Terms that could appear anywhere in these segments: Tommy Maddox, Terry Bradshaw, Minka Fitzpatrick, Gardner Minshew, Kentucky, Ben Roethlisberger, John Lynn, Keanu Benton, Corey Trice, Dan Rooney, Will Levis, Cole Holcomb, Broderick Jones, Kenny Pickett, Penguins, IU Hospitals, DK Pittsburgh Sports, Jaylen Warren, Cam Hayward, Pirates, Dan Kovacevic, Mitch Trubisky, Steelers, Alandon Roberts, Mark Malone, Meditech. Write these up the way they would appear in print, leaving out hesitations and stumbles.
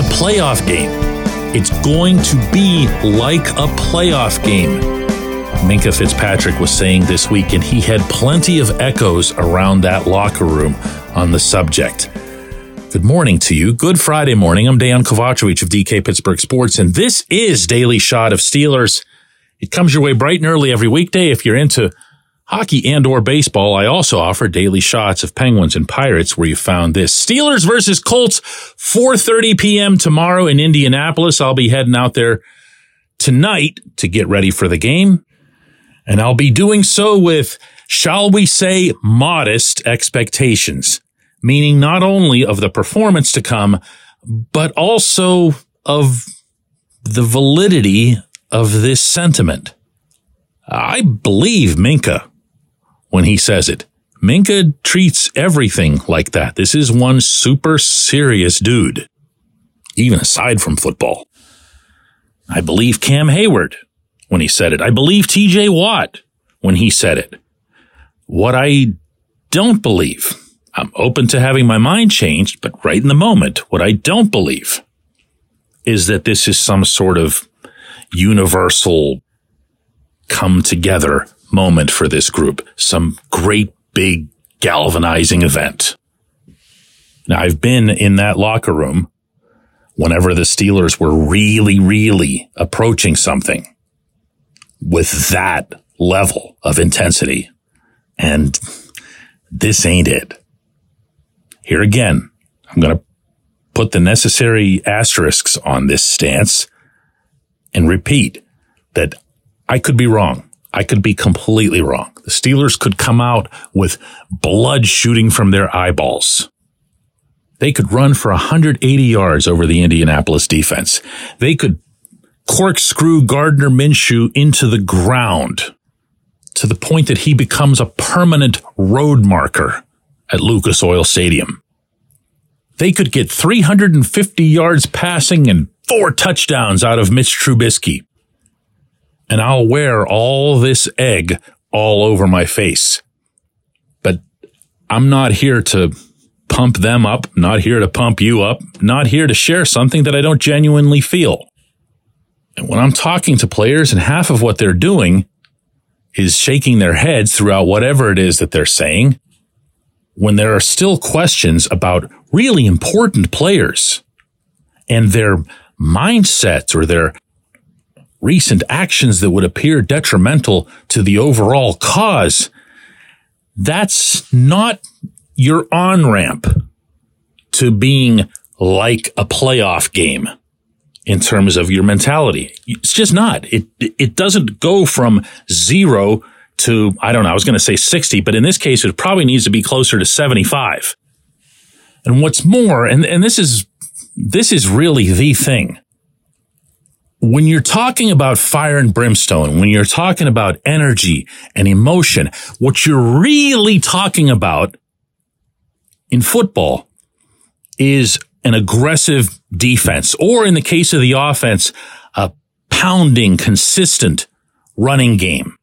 It's a playoff game. It's going to be like a playoff game. Minka Fitzpatrick was saying this week, and he had plenty of echoes around that locker room on the subject. Good morning to you. Good Friday morning. I'm Dan Kovacevic of DK Pittsburgh Sports, and this is Daily Shot of Steelers. It comes your way bright and early every weekday if you're into hockey and or baseball. I also offer daily shots of Penguins and Pirates where you found this. Steelers versus Colts, 4:30 p.m. tomorrow in Indianapolis. I'll be heading out there tonight to get ready for the game, and I'll be doing so with, shall we say, modest expectations. Meaning not only of the performance to come, but also of the validity of this sentiment. I believe Minka when he says it. Minka treats everything like that. This is one super serious dude, even aside from football. I believe Cam Hayward when he said it. I believe TJ Watt when he said it. What I don't believe, I'm open to having my mind changed, but right in the moment, what I don't believe is that this is some sort of universal come together moment for this group, some great big galvanizing event. Now, I've been in that locker room whenever the Steelers were really, really approaching something with that level of intensity, and this ain't it. Here again, I'm going to put the necessary asterisks on this stance and repeat that I could be wrong. I could be completely wrong. The Steelers could come out with blood shooting from their eyeballs. They could run for 180 yards over the Indianapolis defense. They could corkscrew Gardner Minshew into the ground to the point that he becomes a permanent road marker at Lucas Oil Stadium. They could get 350 yards passing and 4 touchdowns out of Mitch Trubisky. And I'll wear all this egg all over my face. But I'm not here to pump them up, not here to pump you up, not here to share something that I don't genuinely feel. And when I'm talking to players and half of what they're doing is shaking their heads throughout whatever it is that they're saying, when there are still questions about really important players and their mindsets or their recent actions that would appear detrimental to the overall cause, that's not your on-ramp to being like a playoff game in terms of your mentality. It's just not. It doesn't go from 0 to, I don't know, I was going to say 60, but in this case, it probably needs to be closer to 75. And what's more, and this is really the thing. When you're talking about fire and brimstone, when you're talking about energy and emotion, what you're really talking about in football is an aggressive defense, or in the case of the offense, a pounding, consistent running game.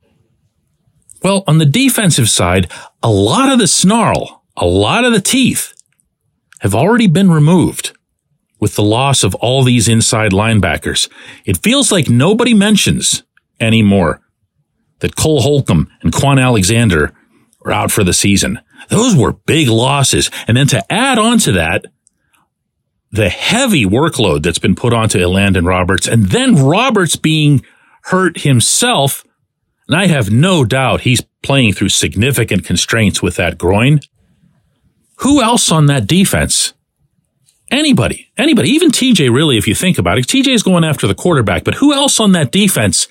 Well, on the defensive side, a lot of the snarl, a lot of the teeth have already been removed with the loss of all these inside linebackers. It feels like nobody mentions anymore that Cole Holcomb and Quan Alexander are out for the season. Those were big losses. And then to add on to that, the heavy workload that's been put onto Alandon Roberts, and then Roberts being hurt himself. And I have no doubt he's playing through significant constraints with that groin. Who else on that defense? Anybody, even TJ, really, if you think about it. TJ's going after the quarterback, but who else on that defense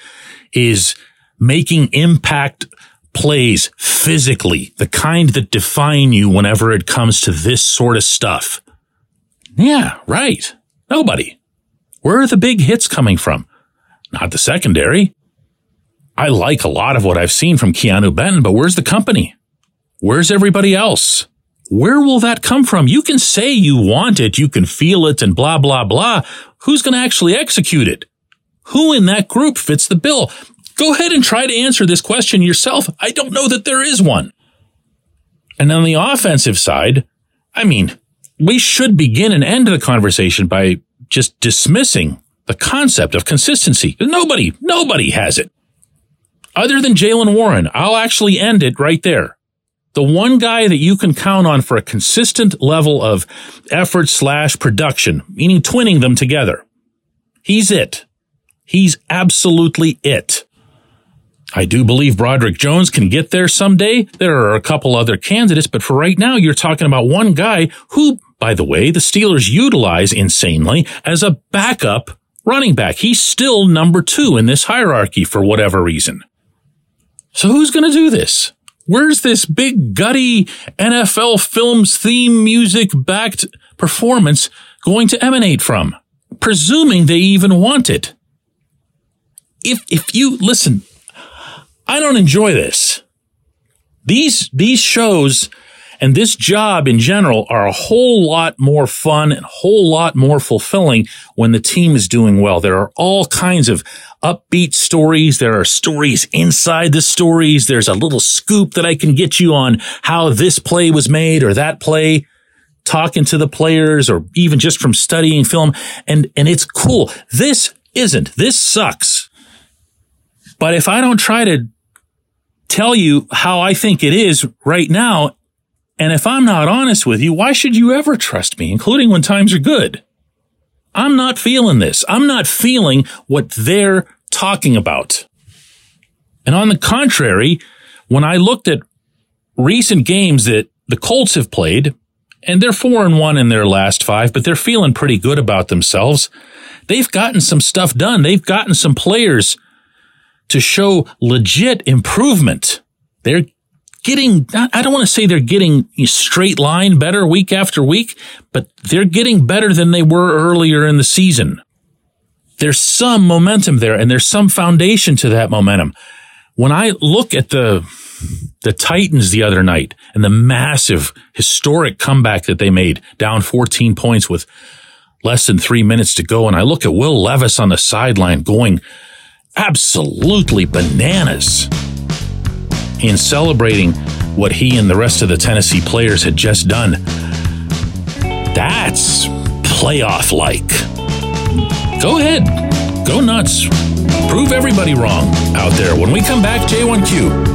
is making impact plays physically, the kind that define you whenever it comes to this sort of stuff? Yeah, right. Nobody. Where are the big hits coming from? Not the secondary. I like a lot of what I've seen from Keanu Benton, but where's the company? Where's everybody else? Where will that come from? You can say you want it, you can feel it, and blah, blah, blah. Who's going to actually execute it? Who in that group fits the bill? Go ahead and try to answer this question yourself. I don't know that there is one. And on the offensive side, I mean, we should begin and end the conversation by just dismissing the concept of consistency. Nobody has it. Other than Jaylen Warren, I'll actually end it right there. The one guy that you can count on for a consistent level of effort / production, meaning twinning them together. He's it. He's absolutely it. I do believe Broderick Jones can get there someday. There are a couple other candidates, but for right now, you're talking about one guy who, by the way, the Steelers utilize insanely as a backup running back. He's still number 2 in this hierarchy for whatever reason. So who's going to do this? Where's this big, gutty NFL Films theme music-backed performance going to emanate from? Presuming they even want it. If you listen, I don't enjoy this. These shows and this job in general are a whole lot more fun and a whole lot more fulfilling when the team is doing well. There are all kinds of upbeat stories. There are stories inside the stories. There's a little scoop that I can get you on how this play was made or that play, talking to the players or even just from studying film. And it's cool. This isn't. This sucks. But if I don't try to tell you how I think it is right now, and if I'm not honest with you, why should you ever trust me, including when times are good? I'm not feeling this. I'm not feeling what they're talking about. And on the contrary, when I looked at recent games that the Colts have played, and they're 4-1 in their last 5, but they're feeling pretty good about themselves. They've gotten some stuff done. They've gotten some players to show legit improvement. They're getting, I don't want to say they're getting straight line better week after week, but they're getting better than they were earlier in the season. There's some momentum there, and there's some foundation to that momentum. When I look at the Titans the other night and the massive historic comeback that they made, down 14 points with less than 3 minutes to go, and I look at Will Levis on the sideline going absolutely bananas in celebrating what he and the rest of the Tennessee players had just done, that's playoff-like. Go ahead. Go nuts. Prove everybody wrong out there. When we come back, J1Q.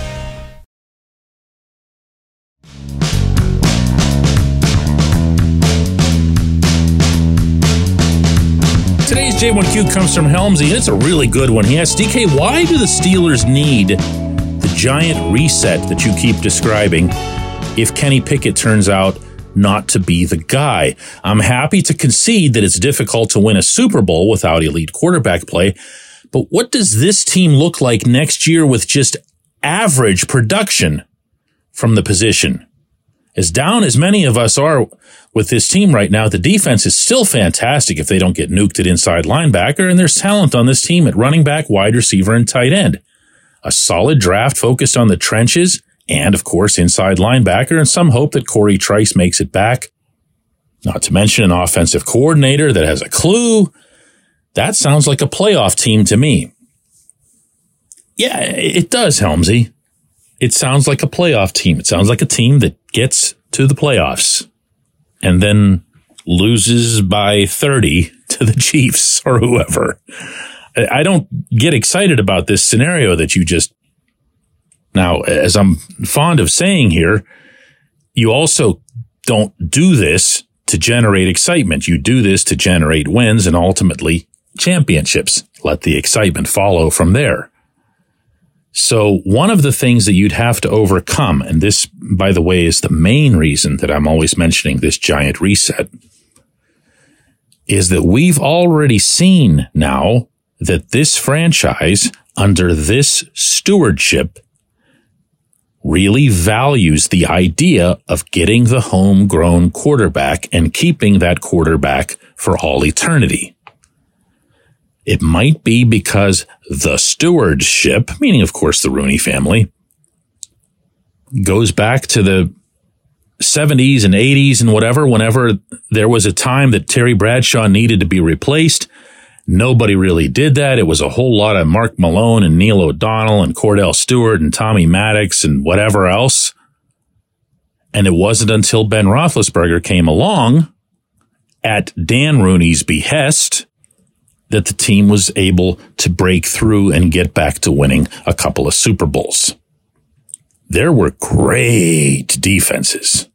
Today's J1Q comes from Helmsy, and it's a really good one. He asks, DK, why do the Steelers need the giant reset that you keep describing if Kenny Pickett turns out not to be the guy? I'm happy to concede that it's difficult to win a Super Bowl without elite quarterback play, but what does this team look like next year with just average production from the position? As down as many of us are with this team right now, the defense is still fantastic if they don't get nuked at inside linebacker, and there's talent on this team at running back, wide receiver, and tight end. A solid draft focused on the trenches and, of course, inside linebacker, and some hope that Corey Trice makes it back. Not to mention an offensive coordinator that has a clue. That sounds like a playoff team to me. Yeah, it does, Helmsy. It sounds like a playoff team. It sounds like a team that gets to the playoffs and then loses by 30 to the Chiefs or whoever. I don't get excited about this scenario that you just... Now, as I'm fond of saying here, you also don't do this to generate excitement. You do this to generate wins and ultimately championships. Let the excitement follow from there. So one of the things that you'd have to overcome, and this, by the way, is the main reason that I'm always mentioning this giant reset, is that we've already seen now that this franchise under this stewardship really values the idea of getting the homegrown quarterback and keeping that quarterback for all eternity. It might be because the stewardship, meaning, of course, the Rooney family, goes back to the 70s and 80s and whatever, whenever there was a time that Terry Bradshaw needed to be replaced. Nobody really did that. It was a whole lot of Mark Malone and Neil O'Donnell and Cordell Stewart and Tommy Maddox and whatever else. And it wasn't until Ben Roethlisberger came along at Dan Rooney's behest that the team was able to break through and get back to winning a couple of Super Bowls. There were great defenses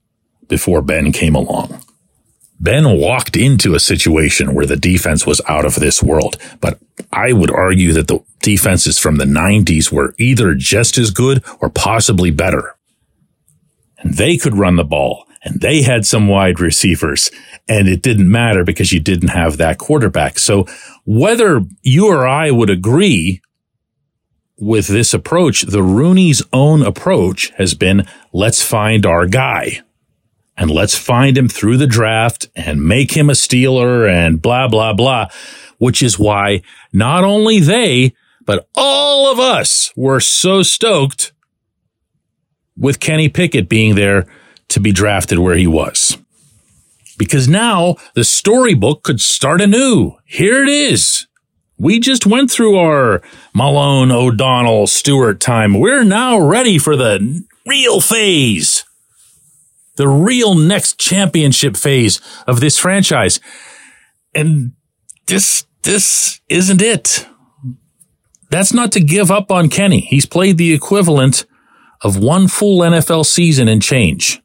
before Ben came along. Ben walked into a situation where the defense was out of this world, but I would argue that the defenses from the 90s were either just as good or possibly better. And they could run the ball, and they had some wide receivers, and it didn't matter because you didn't have that quarterback. So whether you or I would agree with this approach, the Rooney's own approach has been, let's find our guy. And let's find him through the draft and make him a Steeler and blah, blah, blah, which is why not only they, but all of us were so stoked with Kenny Pickett being there to be drafted where he was. Because now the storybook could start anew. Here it is. We just went through our Malone, O'Donnell, Stewart time. We're now ready for the real phase. The real next championship phase of this franchise. And this isn't it. That's not to give up on Kenny. He's played the equivalent of one full NFL season and change.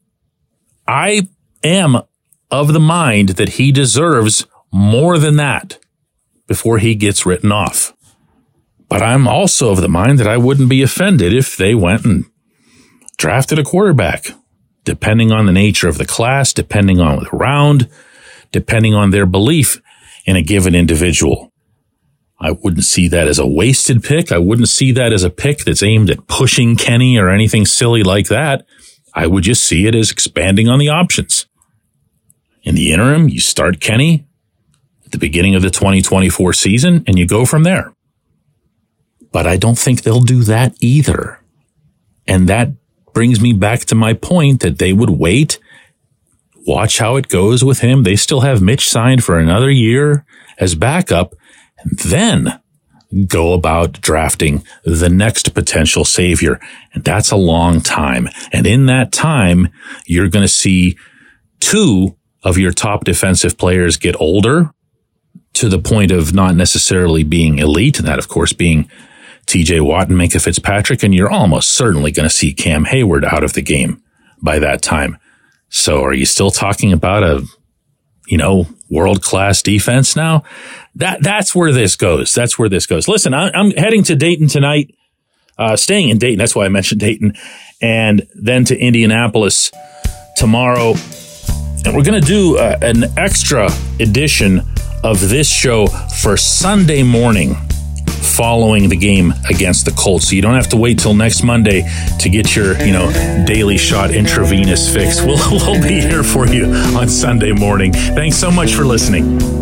I am of the mind that he deserves more than that before he gets written off. But I'm also of the mind that I wouldn't be offended if they went and drafted a quarterback. Depending on the nature of the class, depending on the round, depending on their belief in a given individual. I wouldn't see that as a wasted pick. I wouldn't see that as a pick that's aimed at pushing Kenny or anything silly like that. I would just see it as expanding on the options. In the interim, you start Kenny at the beginning of the 2024 season and you go from there. But I don't think they'll do that either. And that brings me back to my point that they would wait, watch how it goes with him. They still have Mitch signed for another year as backup, and then go about drafting the next potential savior. And that's a long time. And in that time, you're going to see two of your top defensive players get older to the point of not necessarily being elite, and that, of course, being TJ Watt and Minka Fitzpatrick, and you're almost certainly going to see Cam Hayward out of the game by that time. So are you still talking about a, world-class defense now? That's where this goes. That's where this goes. Listen, I'm heading to Dayton tonight, staying in Dayton. That's why I mentioned Dayton. And then to Indianapolis tomorrow. And we're going to do an extra edition of this show for Sunday morning, following the game against the Colts. So you don't have to wait till next Monday to get your, daily shot intravenous fix. We'll be here for you on Sunday morning. Thanks so much for listening.